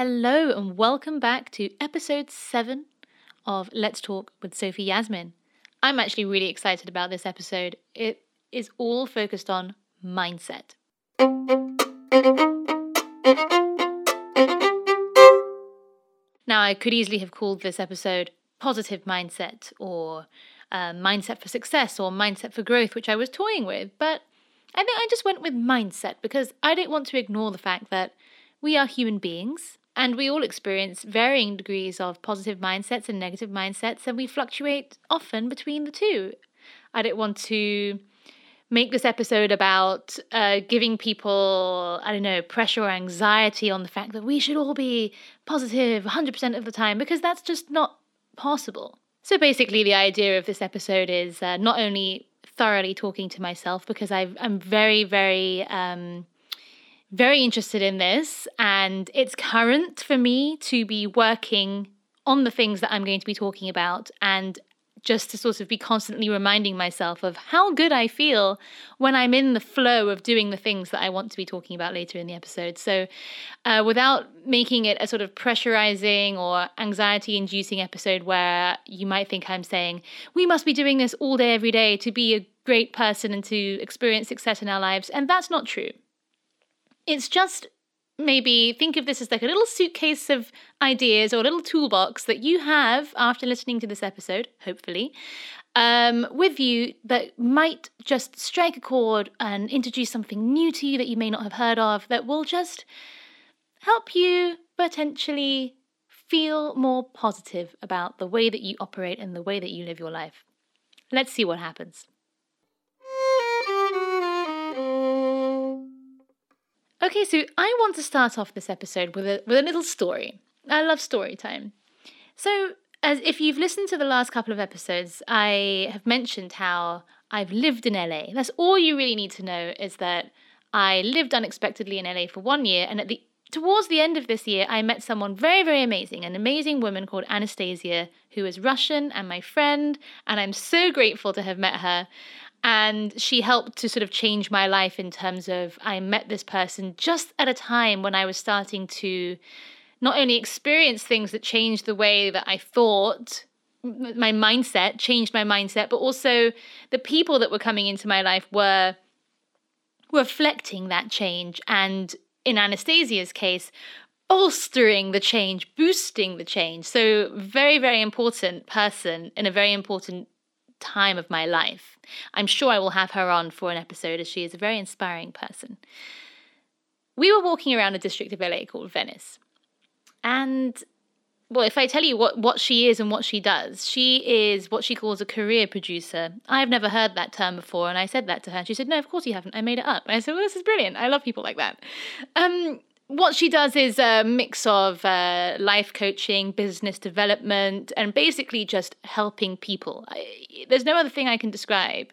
Hello and welcome back to episode 7 of Let's Talk with Sophie Yasmin. I'm actually really excited about this episode. It is all focused on mindset. Now, I could easily have called this episode Positive Mindset or Mindset for Success or Mindset for Growth, which I was toying with, but I think I just went with mindset because I don't want to ignore the fact that we are human beings and we all experience varying degrees of positive mindsets and negative mindsets, and we fluctuate often between the two. I don't want to make this episode about giving people, pressure or anxiety on the fact that we should all be positive 100% of the time, because that's just not possible. So basically the idea of this episode is not only thoroughly talking to myself, because I'm very, very interested in this, and it's current for me to be working on the things that I'm going to be talking about, and just to sort of be constantly reminding myself of how good I feel when I'm in the flow of doing the things that I want to be talking about later in the episode. So without making it a sort of pressurizing or anxiety-inducing episode where you might think I'm saying, we must be doing this all day, every day to be a great person and to experience success in our lives, and that's not true. It's just maybe think of this as like a little suitcase of ideas or a little toolbox that you have after listening to this episode, hopefully, with you that might just strike a chord and introduce something new to you that you may not have heard of, that will just help you potentially feel more positive about the way that you operate and the way that you live your life. Let's see what happens. Okay, so I want to start off this episode with a little story. I love story time. So, as if you've listened to the last couple of episodes, I have mentioned how I've lived in LA. That's all you really need to know, is that I lived unexpectedly in LA for 1 year, and towards the end of this year, I met someone very, very amazing, an amazing woman called Anastasia, who is Russian and my friend, and I'm so grateful to have met her. And she helped to sort of change my life in terms of, I met this person just at a time when I was starting to not only experience things that changed the way that I thought, changed my mindset, but also the people that were coming into my life were reflecting that change. And in Anastasia's case, bolstering the change, boosting the change. So very, very important person in a very important time of my life. I'm sure I will have her on for an episode, as she is a very inspiring person. We were walking around a district of LA called Venice. And, well, if I tell you what she is and what she does, she is what she calls a career producer. I've never heard that term before, and I said that to her. She said, no, of course you haven't. I made it up. And I said, well, this is brilliant. I love people like that. What she does is a mix of life coaching, business development, and basically just helping people. There's no other thing I can describe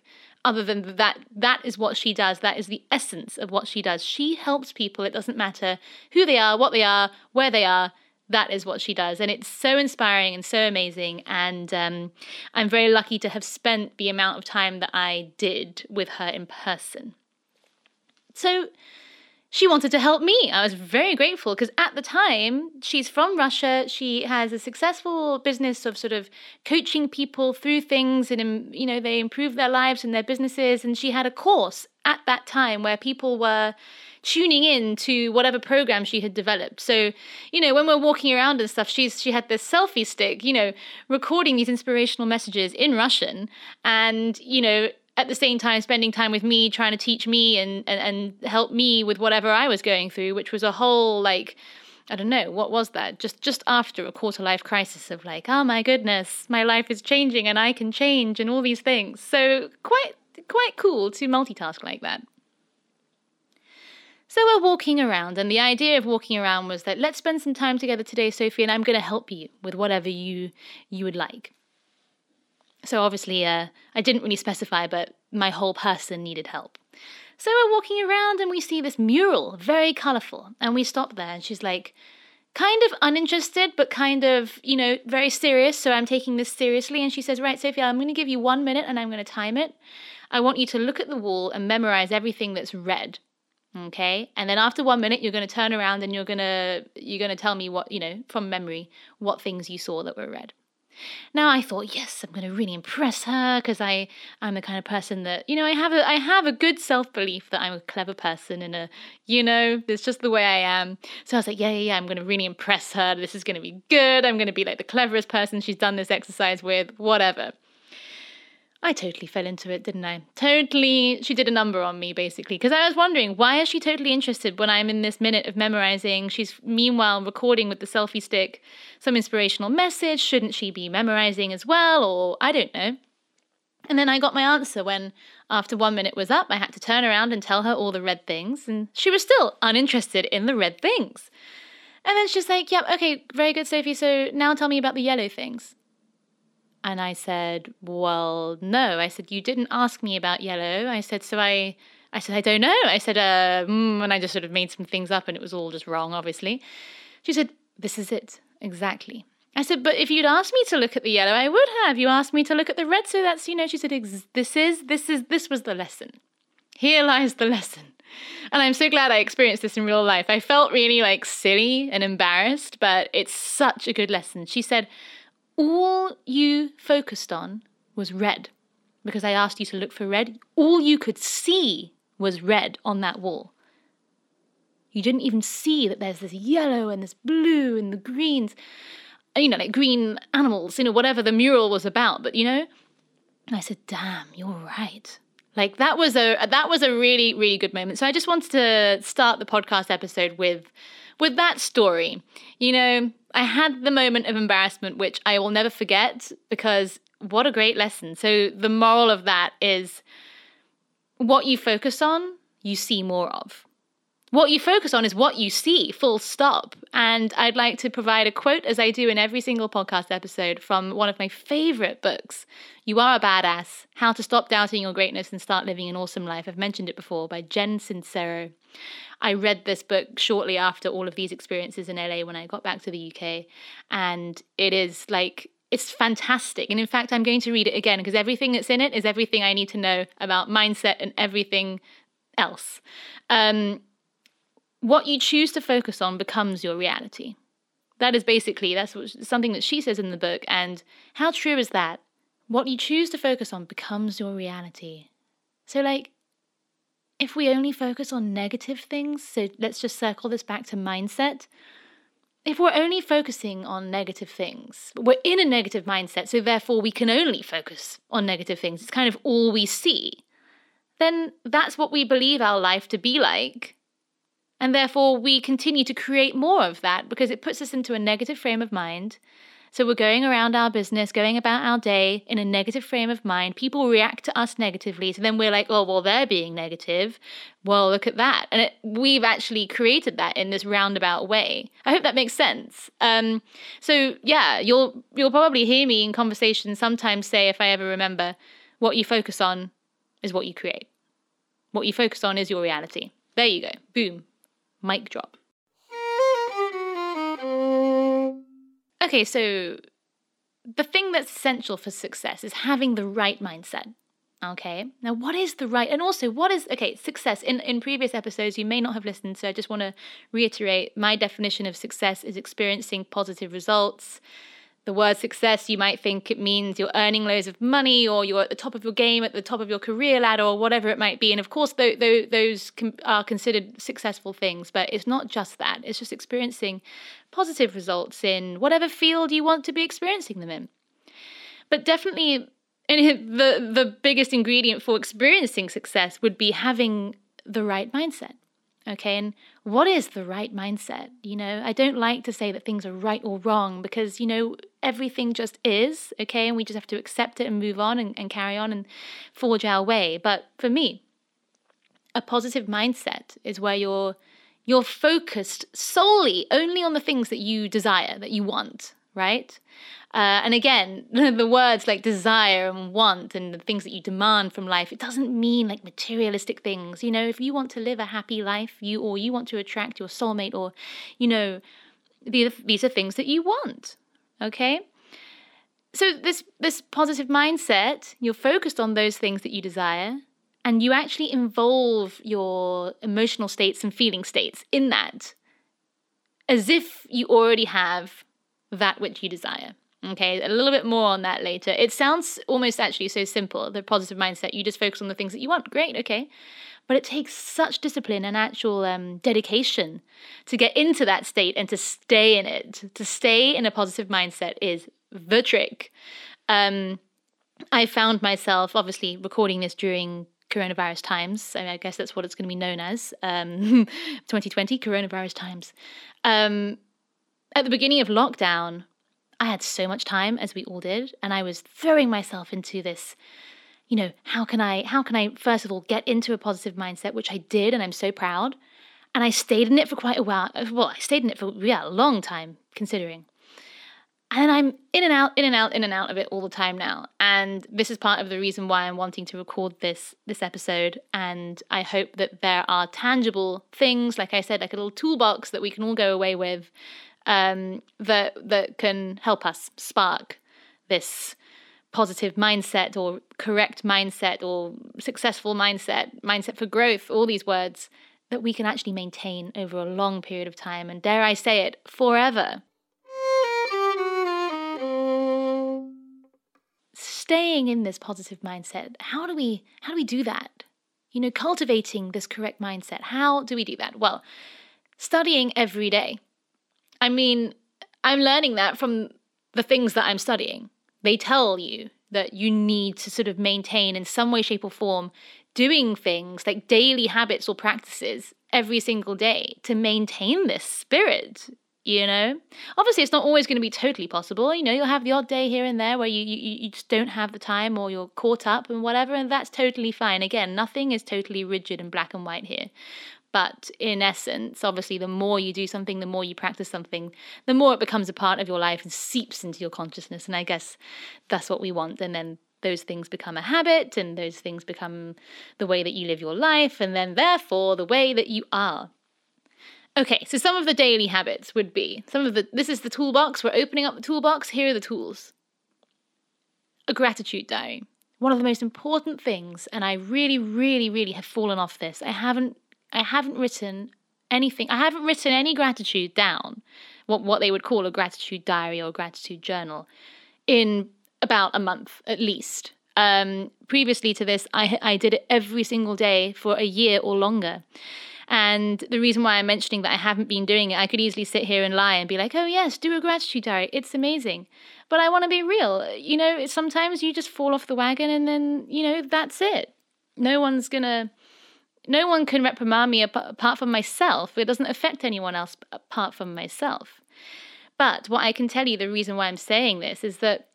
other than that is what she does. That is the essence of what she does. She helps people. It doesn't matter who they are, what they are, where they are. That is what she does. And it's so inspiring and so amazing. And I'm very lucky to have spent the amount of time that I did with her in person. So she wanted to help me. I was very grateful, because at the time, she's from Russia. She has a successful business of sort of coaching people through things, and, they improve their lives and their businesses. And she had a course at that time where people were tuning in to whatever program she had developed. So, when we're walking around and stuff, she had this selfie stick, recording these inspirational messages in Russian, and, at the same time spending time with me, trying to teach me and help me with whatever I was going through, which was a whole, what was that? Just after a quarter-life crisis of oh my goodness, my life is changing and I can change and all these things. So quite cool to multitask like that. So we're walking around, and the idea of walking around was that let's spend some time together today, Sophie, and I'm going to help you with whatever you would like. So obviously, I didn't really specify, but my whole person needed help. So we're walking around and we see this mural, very colourful, and we stop there, and she's kind of uninterested, but kind of, very serious, so I'm taking this seriously. And she says, right, Sophia, I'm going to give you 1 minute and I'm going to time it. I want you to look at the wall and memorise everything that's red. Okay. And then after 1 minute, you're going to turn around and you're going to tell me what, from memory, what things you saw that were red. Now I thought, yes, I'm going to really impress her because I'm the kind of person that, I have a good self-belief that I'm a clever person and it's just the way I am. So I was like, yeah, I'm going to really impress her. This is going to be good. I'm going to be like the cleverest person she's done this exercise with, whatever. I totally fell into it, didn't I? Totally. She did a number on me, basically, because I was wondering, why is she totally interested when I'm in this minute of memorizing? She's meanwhile recording with the selfie stick some inspirational message. Shouldn't she be memorizing as well? Or I don't know. And then I got my answer when, after 1 minute was up, I had to turn around and tell her all the red things. And she was still uninterested in the red things. And then she's like, yep, okay, very good, Sophie. So now tell me about the yellow things. And I said, well, no. I said, you didn't ask me about yellow. I said, I don't know. I said, and I just sort of made some things up and it was all just wrong, obviously. She said, this is it, exactly. I said, but if you'd asked me to look at the yellow, I would have. You asked me to look at the red, so that's, she said, this was the lesson. Here lies the lesson. And I'm so glad I experienced this in real life. I felt really silly and embarrassed, but it's such a good lesson. She said, all you focused on was red. Because I asked you to look for red, all you could see was red on that wall. You didn't even see that there's this yellow and this blue and the greens, green animals, whatever the mural was about. But, and I said, damn, you're right. That was a really, really good moment. So I just wanted to start the podcast episode with that story. I had the moment of embarrassment, which I will never forget, because what a great lesson. So the moral of that is, what you focus on, you see more of. What you focus on is what you see, full stop. And I'd like to provide a quote, as I do in every single podcast episode, from one of my favorite books, You Are a Badass, How to Stop Doubting Your Greatness and Start Living an Awesome Life. I've mentioned it before, by Jen Sincero. I read this book shortly after all of these experiences in LA when I got back to the UK. And it is it's fantastic. And in fact, I'm going to read it again, because everything that's in it is everything I need to know about mindset and everything else. What you choose to focus on becomes your reality. That's something that she says in the book. And how true is that? What you choose to focus on becomes your reality. So if we only focus on negative things, so let's just circle this back to mindset. If we're only focusing on negative things, we're in a negative mindset, so therefore we can only focus on negative things. It's kind of all we see. Then that's what we believe our life to be like. And therefore, we continue to create more of that, because it puts us into a negative frame of mind. So we're going around our business, going about our day in a negative frame of mind. People react to us negatively. So then we're like, oh, well, they're being negative. Well, look at that. And we've actually created that in this roundabout way. I hope that makes sense. So yeah, you'll probably hear me in conversations sometimes say, if I ever remember, what you focus on is what you create. What you focus on is your reality. There you go. Boom. Mic drop. Okay, so the thing that's essential for success is having the right mindset. Okay, now what is the right, and also what is, success? In previous episodes, you may not have listened, so I just want to reiterate, my definition of success is experiencing positive results. The word success, you might think it means you're earning loads of money, or you're at the top of your game, at the top of your career ladder, or whatever it might be. And of course, those are considered successful things, but it's not just that. It's just experiencing positive results in whatever field you want to be experiencing them in. But definitely, the biggest ingredient for experiencing success would be having the right mindset. Okay, and what is the right mindset? I don't like to say that things are right or wrong, because, everything just is, okay, and we just have to accept it and move on and carry on and forge our way. But for me, a positive mindset is where you're focused solely only on the things that you desire, that you want, right? And again, the words like desire and want and the things that you demand from life, it doesn't mean materialistic things. If you want to live a happy life, you want to attract your soulmate, or, these are things that you want, okay? So this positive mindset, you're focused on those things that you desire, And you actually involve your emotional states and feeling states in that, as if you already have that which you desire. Okay, a little bit more on that later. It sounds almost actually so simple, the positive mindset. You just focus on the things that you want. Great, okay. But it takes such discipline and actual dedication to get into that state and to stay in it. To stay in a positive mindset is the trick. I found myself, obviously, recording this during coronavirus times. I mean, I guess that's what it's going to be known as, 2020, coronavirus times. At the beginning of lockdown, I had so much time, as we all did, and I was throwing myself into this, you know, how can I first of all get into a positive mindset, which I did, and I'm so proud. And I stayed in it for quite a while. Well, I stayed in it for a long time, considering. And I'm in and out of it all the time now. And this is part of the reason why I'm wanting to record this episode. And I hope that there are tangible things, like I said, like a little toolbox that we can all go away with, that can help us spark this positive mindset or correct mindset or successful mindset for growth, all these words that we can actually maintain over a long period of time. And dare I say it, forever. Staying in this positive mindset, how do we do that? You know, cultivating this correct mindset, how do we do that? Well, studying every day. I mean, I'm learning that from the things that I'm studying. They tell you that you need to sort of maintain in some way, shape, or form doing things like daily habits or practices every single day to maintain this spirit, you know. Obviously, it's not always going to be totally possible. You know, you'll have the odd day here and there where you just don't have the time or you're caught up and whatever, and that's totally fine. Again, nothing is totally rigid and black and white here. But in essence, obviously, the more you do something, the more you practice something, the more it becomes a part of your life and seeps into your consciousness. And I guess that's what we want. And then those things become a habit, and those things become the way that you live your life, and then therefore the way that you are. Okay, so some of the daily habits would be, this is the toolbox, we're opening up the toolbox, here are the tools. A gratitude diary. One of the most important things, and I really, really, really have fallen off this. I haven't written anything. I haven't written any gratitude down, what they would call a gratitude diary or gratitude journal, in about a month at least. Previously to this, I did it every single day for a year or longer. And the reason why I'm mentioning that I haven't been doing it, I could easily sit here and lie and be like, oh yes, do a gratitude diary. It's amazing. But I want to be real. You know, sometimes you just fall off the wagon and then, you know, that's it. No one can reprimand me apart from myself. It doesn't affect anyone else apart from myself. But what I can tell you, the reason why I'm saying this is that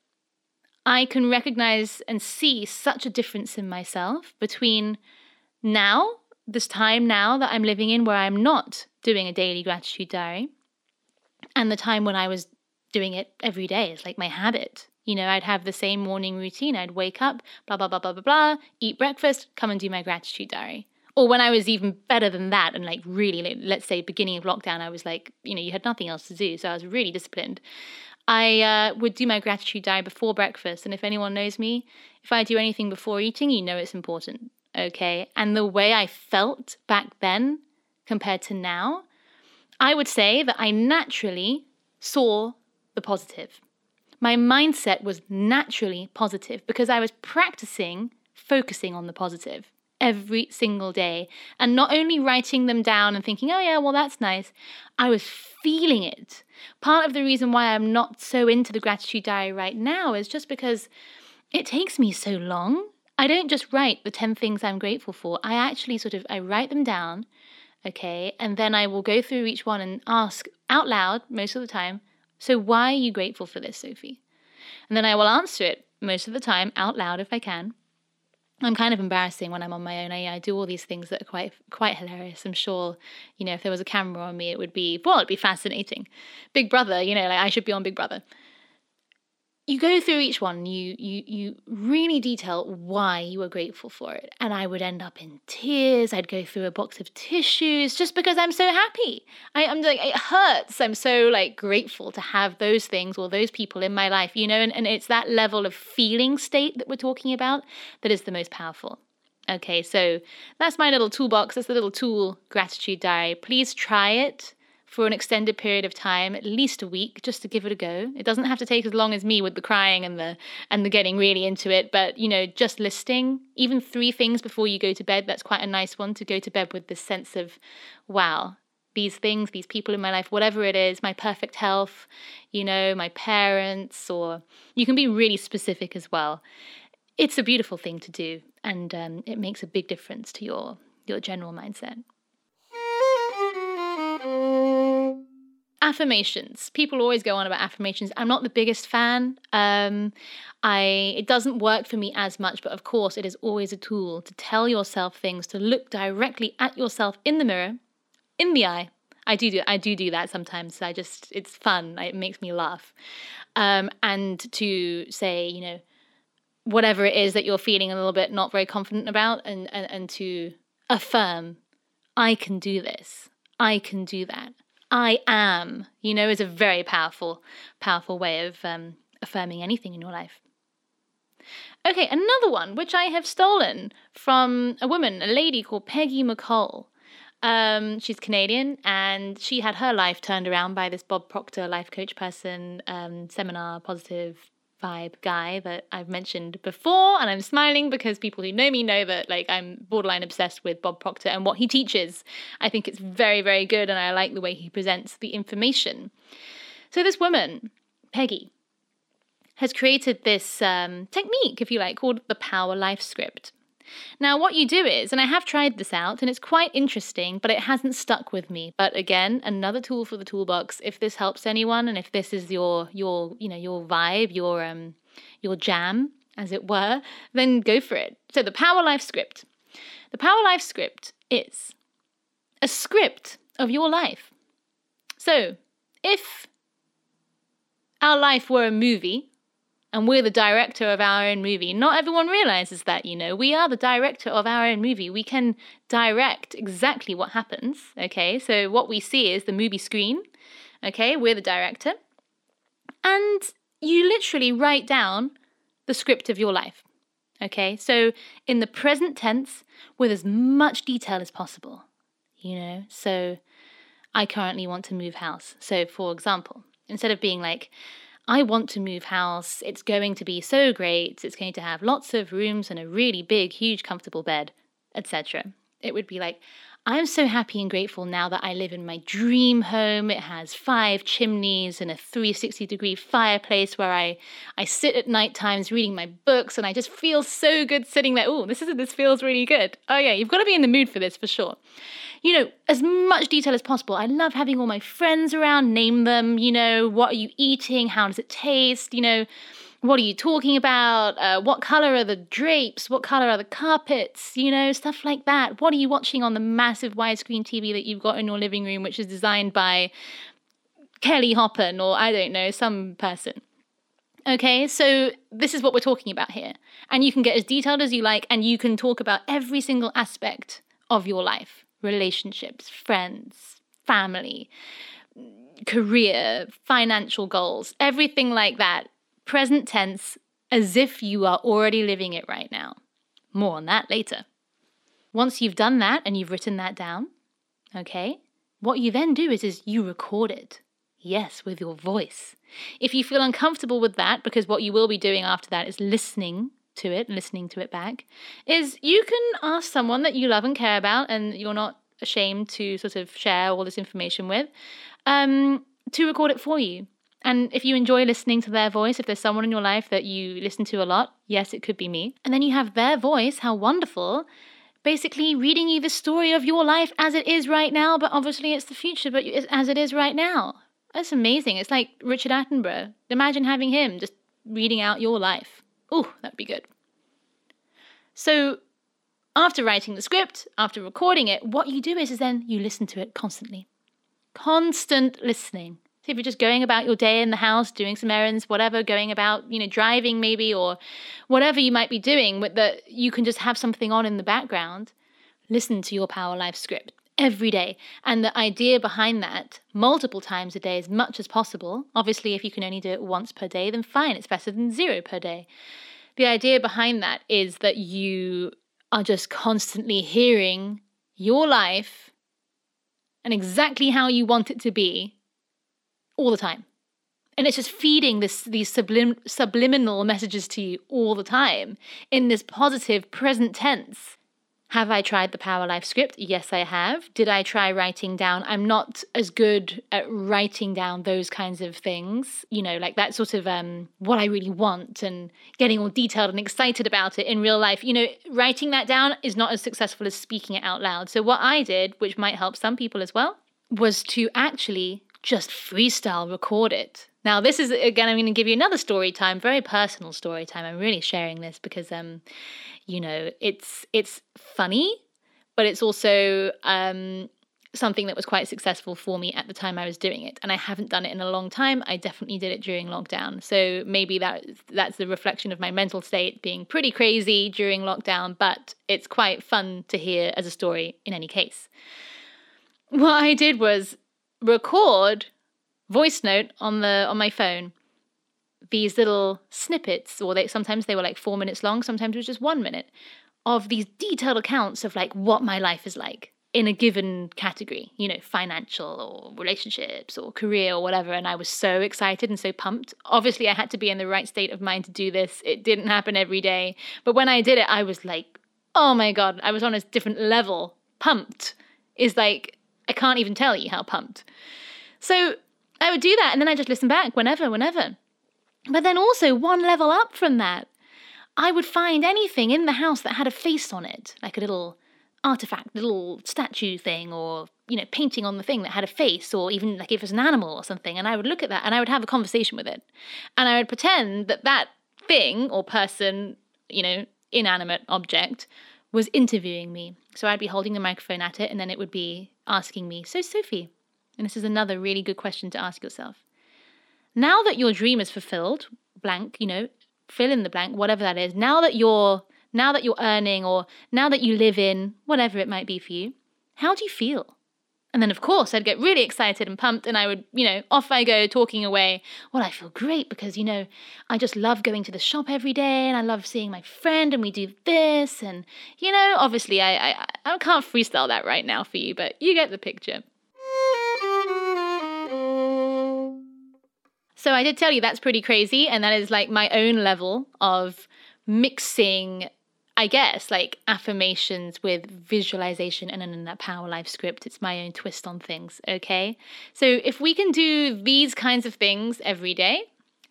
I can recognize and see such a difference in myself between now, this time now that I'm living in where I'm not doing a daily gratitude diary, and the time when I was doing it every day. It's like my habit. You know, I'd have the same morning routine. I'd wake up, blah, blah, blah, blah, blah, blah, eat breakfast, come and do my gratitude diary. Or when I was even better than that and like really, like, let's say beginning of lockdown, I was like, you know, you had nothing else to do. So I was really disciplined. I would do my gratitude diary before breakfast. And if anyone knows me, if I do anything before eating, you know it's important, okay? And the way I felt back then compared to now, I would say that I naturally saw the positive. My mindset was naturally positive because I was practicing focusing on the positive every single day, and not only writing them down and thinking, oh yeah, well that's nice, I was feeling it. Part of the reason why I'm not so into the gratitude diary right now is just because it takes me so long. I don't just write the 10 things I'm grateful for. I actually I write them down, okay, and then I will go through each one and ask out loud most of the time, so why are you grateful for this, Sophie? And then I will answer it most of the time out loud if I can. I'm kind of embarrassing when I'm on my own. I do all these things that are quite hilarious. I'm sure, you know, if there was a camera on me, it'd be fascinating. Big Brother, you know, like I should be on Big Brother. You go through each one, you really detail why you are grateful for it. And I would end up in tears. I'd go through a box of tissues just because I'm so happy. I'm like, it hurts. I'm so like grateful to have those things or those people in my life, you know, and it's that level of feeling state that we're talking about that is the most powerful. Okay, so that's my little toolbox. That's the little tool gratitude diary. Please try it for an extended period of time, at least a week, just to give it a go. It doesn't have to take as long as me with the crying and the getting really into it, but, you know, just listing even 3 things before you go to bed. That's quite a nice one, to go to bed with this sense of, wow, these things, these people in my life, whatever it is, my perfect health, you know, my parents, or you can be really specific as well. It's a beautiful thing to do, and it makes a big difference to your general mindset. Affirmations. People always go on about affirmations. I'm not the biggest fan. It doesn't work for me as much, but of course it is always a tool to tell yourself things, to look directly at yourself in the mirror, in the eye. I do that sometimes. It's fun. It makes me laugh. And to say, you know, whatever it is that you're feeling a little bit not very confident about, and to affirm, I can do this. I can do that. I am, you know, is a very powerful, powerful way of affirming anything in your life. Okay, another one, which I have stolen from a woman, a lady called Peggy McColl. She's Canadian, and she had her life turned around by this Bob Proctor life coach person, seminar, positive vibe guy that I've mentioned before, and I'm smiling because people who know me know that, like, I'm borderline obsessed with Bob Proctor and what he teaches. I think it's very, very good, and I like the way he presents the information. So this woman, Peggy, has created this technique, if you like, called the Power Life Script. Now, what you do is, and I have tried this out, and it's quite interesting, but it hasn't stuck with me. But again, another tool for the toolbox. If this helps anyone, and if this is your vibe, your jam, as it were, then go for it. So the Power Life Script. The Power Life Script is a script of your life. So if our life were a movie, and we're the director of our own movie. Not everyone realizes that, you know. We are the director of our own movie. We can direct exactly what happens, okay? So what we see is the movie screen, okay? We're the director. And you literally write down the script of your life, okay? So in the present tense, with as much detail as possible, you know. So I currently want to move house. So, for example, instead of being like, I want to move house, it's going to be so great, it's going to have lots of rooms and a really big, huge, comfortable bed, etc. It would be like, I'm so happy and grateful now that I live in my dream home. It has 5 chimneys and a 360-degree fireplace where I sit at night times reading my books, and I just feel so good sitting there. Oh, this feels really good. Oh yeah, you've got to be in the mood for this for sure. You know, as much detail as possible. I love having all my friends around. Name them, you know, what are you eating? How does it taste? You know, what are you talking about? What color are the drapes? What color are the carpets? You know, stuff like that. What are you watching on the massive widescreen TV that you've got in your living room, which is designed by Kelly Hoppen or, I don't know, some person? Okay, so this is what we're talking about here. And you can get as detailed as you like, and you can talk about every single aspect of your life. Relationships, friends, family, career, financial goals, everything like that. Present tense, as if you are already living it right now. More on that later. Once you've done that and you've written that down, okay, what you then do is you record it. Yes, with your voice. If you feel uncomfortable with that, because what you will be doing after that is listening to it back, is you can ask someone that you love and care about and you're not ashamed to sort of share all this information with, to record it for you. And if you enjoy listening to their voice, if there's someone in your life that you listen to a lot, yes, it could be me. And then you have their voice, how wonderful, basically reading you the story of your life as it is right now, but obviously it's the future, but as it is right now. That's amazing. It's like Richard Attenborough. Imagine having him just reading out your life. Oh, that'd be good. So after writing the script, after recording it, what you do is then you listen to it constantly. Constant listening. So if you're just going about your day in the house, doing some errands, whatever, going about, you know, driving maybe, or whatever you might be doing, with that, you can just have something on in the background. Listen to your Power Life Script every day. And the idea behind that, multiple times a day as much as possible. Obviously, if you can only do it once per day, then fine, it's better than 0 per day. The idea behind that is that you are just constantly hearing your life and exactly how you want it to be all the time. And it's just feeding these subliminal messages to you all the time in this positive present tense. Have I tried the Power Life script? Yes, I have. Did I try writing down? I'm not as good at writing down those kinds of things, you know, like that sort of what I really want and getting all detailed and excited about it in real life. You know, writing that down is not as successful as speaking it out loud. So what I did, which might help some people as well, was to actually just freestyle record it. Now, this is, again, I'm going to give you another story time, very personal story time. I'm really sharing this because, you know, it's funny, but it's also something that was quite successful for me at the time I was doing it. And I haven't done it in a long time. I definitely did it during lockdown. So maybe that's the reflection of my mental state being pretty crazy during lockdown, but it's quite fun to hear as a story in any case. What I did was record voice note on my phone, these little snippets, or sometimes they were like 4 minutes long, sometimes it was just 1 minute, of these detailed accounts of like what my life is like in a given category, you know, financial or relationships or career or whatever. And I was so excited and so pumped. Obviously, I had to be in the right state of mind to do this. It didn't happen every day. But when I did it, I was like, oh my God, I was on a different level. Pumped is like, I can't even tell you how pumped. So I would do that, and then I just listen back whenever. But then also one level up from that, I would find anything in the house that had a face on it, like a little artifact, little statue thing, or, you know, painting on the thing that had a face, or even like if it was an animal or something. And I would look at that and I would have a conversation with it. And I would pretend that thing or person, you know, inanimate object, was interviewing me. So I'd be holding the microphone at it, and then it would be asking me, "So Sophie," and this is another really good question to ask yourself, now that your dream is fulfilled, blank, you know, fill in the blank, whatever that is, now that you're earning, or now that you live in, whatever it might be for you, how do you feel? And then, of course, I'd get really excited and pumped, and I would, you know, off I go talking away. Well, I feel great because, you know, I just love going to the shop every day, and I love seeing my friend, and we do this. And, you know, obviously, I can't freestyle that right now for you, but you get the picture. So I did tell you that's pretty crazy, and that is like my own level of mixing, I guess, like affirmations with visualization, and then in that Power Life script, it's my own twist on things, okay? So if we can do these kinds of things every day,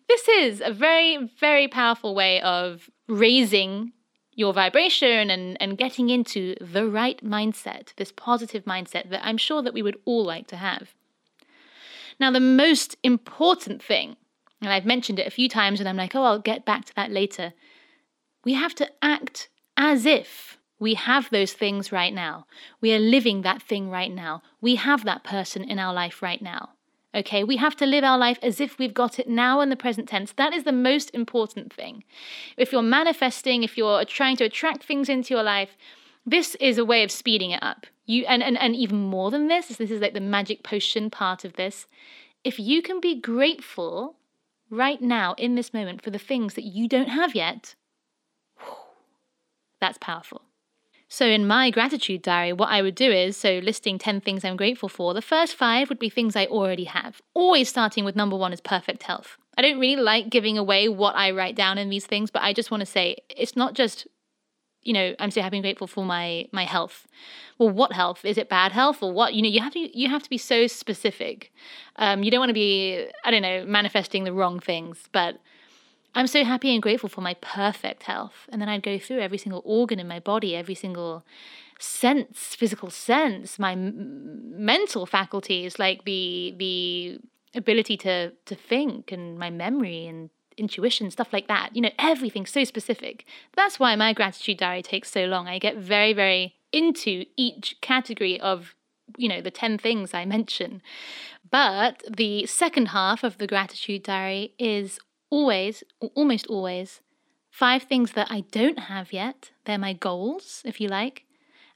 this is a very, very powerful way of raising your vibration and getting into the right mindset, this positive mindset that I'm sure that we would all like to have. Now, the most important thing, and I've mentioned it a few times and I'm like, oh, I'll get back to that later. We have to act as if we have those things right now. We are living that thing right now. We have that person in our life right now. Okay, we have to live our life as if we've got it now in the present tense. That is the most important thing. If you're manifesting, if you're trying to attract things into your life, this is a way of speeding it up. And even more than this is like the magic potion part of this. If you can be grateful right now in this moment for the things that you don't have yet, that's powerful. So in my gratitude diary, what I would do is, so listing 10 things I'm grateful for, the first 5 would be things I already have. Always starting with number 1 is perfect health. I don't really like giving away what I write down in these things, but I just want to say it's not just, you know, I'm so happy and grateful for my health. Well, what health? Is it bad health or what? You know, you have to be so specific. You don't want to be, I don't know, manifesting the wrong things, but I'm so happy and grateful for my perfect health. And then I'd go through every single organ in my body, every single sense, physical sense, my mental faculties, like the ability to think, and my memory and intuition, stuff like that. You know, everything's so specific. That's why my gratitude diary takes so long. I get very, very into each category of, you know, the 10 things I mention. But the second half of the gratitude diary is almost always, 5 things that I don't have yet. They're my goals, if you like.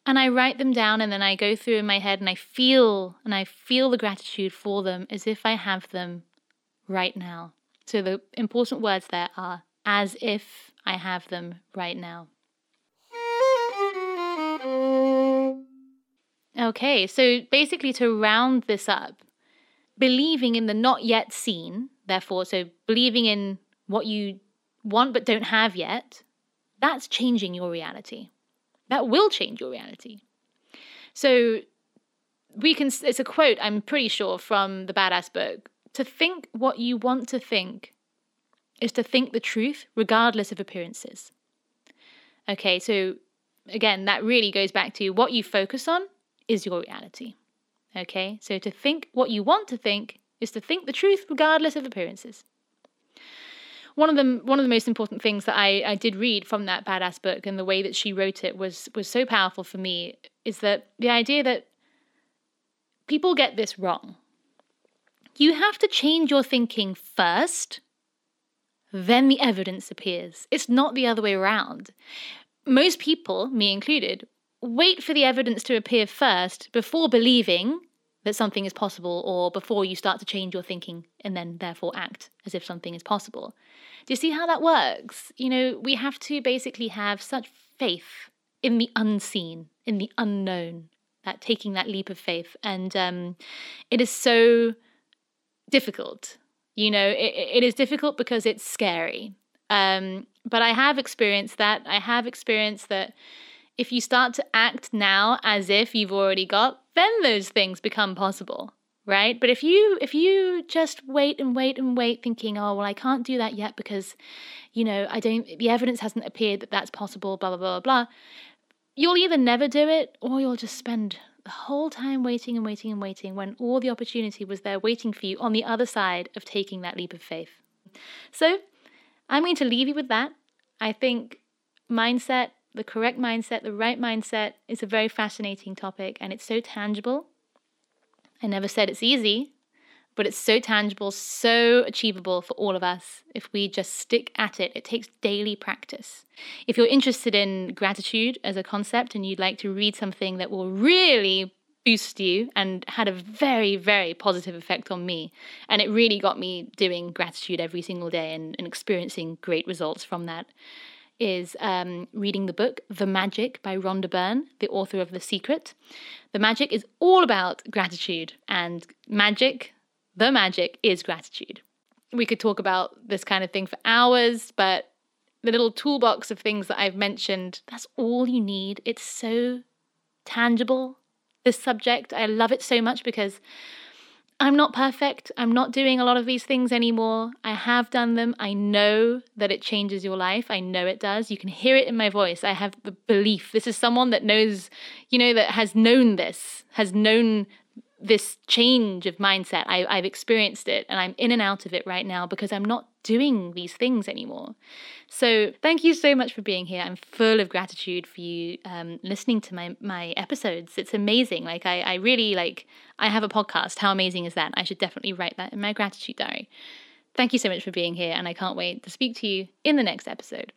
And I write them down, and then I go through in my head and I feel the gratitude for them as if I have them right now. So the important words there are, as if I have them right now. Okay, so basically to round this up, believing in the not yet seen, therefore, so believing in what you want but don't have yet, that's changing your reality. That will change your reality. So we can, it's a quote, I'm pretty sure, from the Badass book, to think what you want to think is to think the truth regardless of appearances. Okay, so again, that really goes back to what you focus on is your reality. Okay, so to think what you want to think is to think the truth regardless of appearances. One of the most important things that I did read from that Badass book, and the way that she wrote it was so powerful for me, is that the idea that people get this wrong. You have to change your thinking first, then the evidence appears. It's not the other way around. Most people, me included, wait for the evidence to appear first before believing that something is possible, or before you start to change your thinking and then therefore act as if something is possible. Do you see how that works? You know, we have to basically have such faith in the unseen, in the unknown, that taking that leap of faith. And it is so difficult. You know, it is difficult because it's scary. But I have experienced that. I have experienced that if you start to act now as if you've already got, then those things become possible, right? But if you just wait and wait and wait, thinking, oh, well, I can't do that yet because, you know, the evidence hasn't appeared that that's possible, blah, blah, blah, blah, you'll either never do it, or you'll just spend the whole time waiting and waiting and waiting when all the opportunity was there waiting for you on the other side of taking that leap of faith. So I'm going to leave you with that. I think mindset, the correct mindset, the right mindset is a very fascinating topic, and it's so tangible. I never said it's easy, but it's so tangible, so achievable for all of us if we just stick at it. It takes daily practice. If you're interested in gratitude as a concept and you'd like to read something that will really boost you and had a very, very positive effect on me, and it really got me doing gratitude every single day and experiencing great results from that, is reading the book The Magic by Rhonda Byrne, the author of The Secret. The Magic is all about gratitude, and magic, the magic is gratitude. We could talk about this kind of thing for hours, but the little toolbox of things that I've mentioned, that's all you need. It's so tangible, this subject. I love it so much because I'm not perfect. I'm not doing a lot of these things anymore. I have done them. I know that it changes your life. I know it does. You can hear it in my voice. I have the belief. This is someone that knows, you know, that has known this change of mindset. I've experienced it, and I'm in and out of it right now because I'm not doing these things anymore. So thank you so much for being here. I'm full of gratitude for you listening to my episodes. It's amazing. Like I really, like, I have a podcast. How amazing is that? I should definitely write that in my gratitude diary. Thank you so much for being here, and I can't wait to speak to you in the next episode.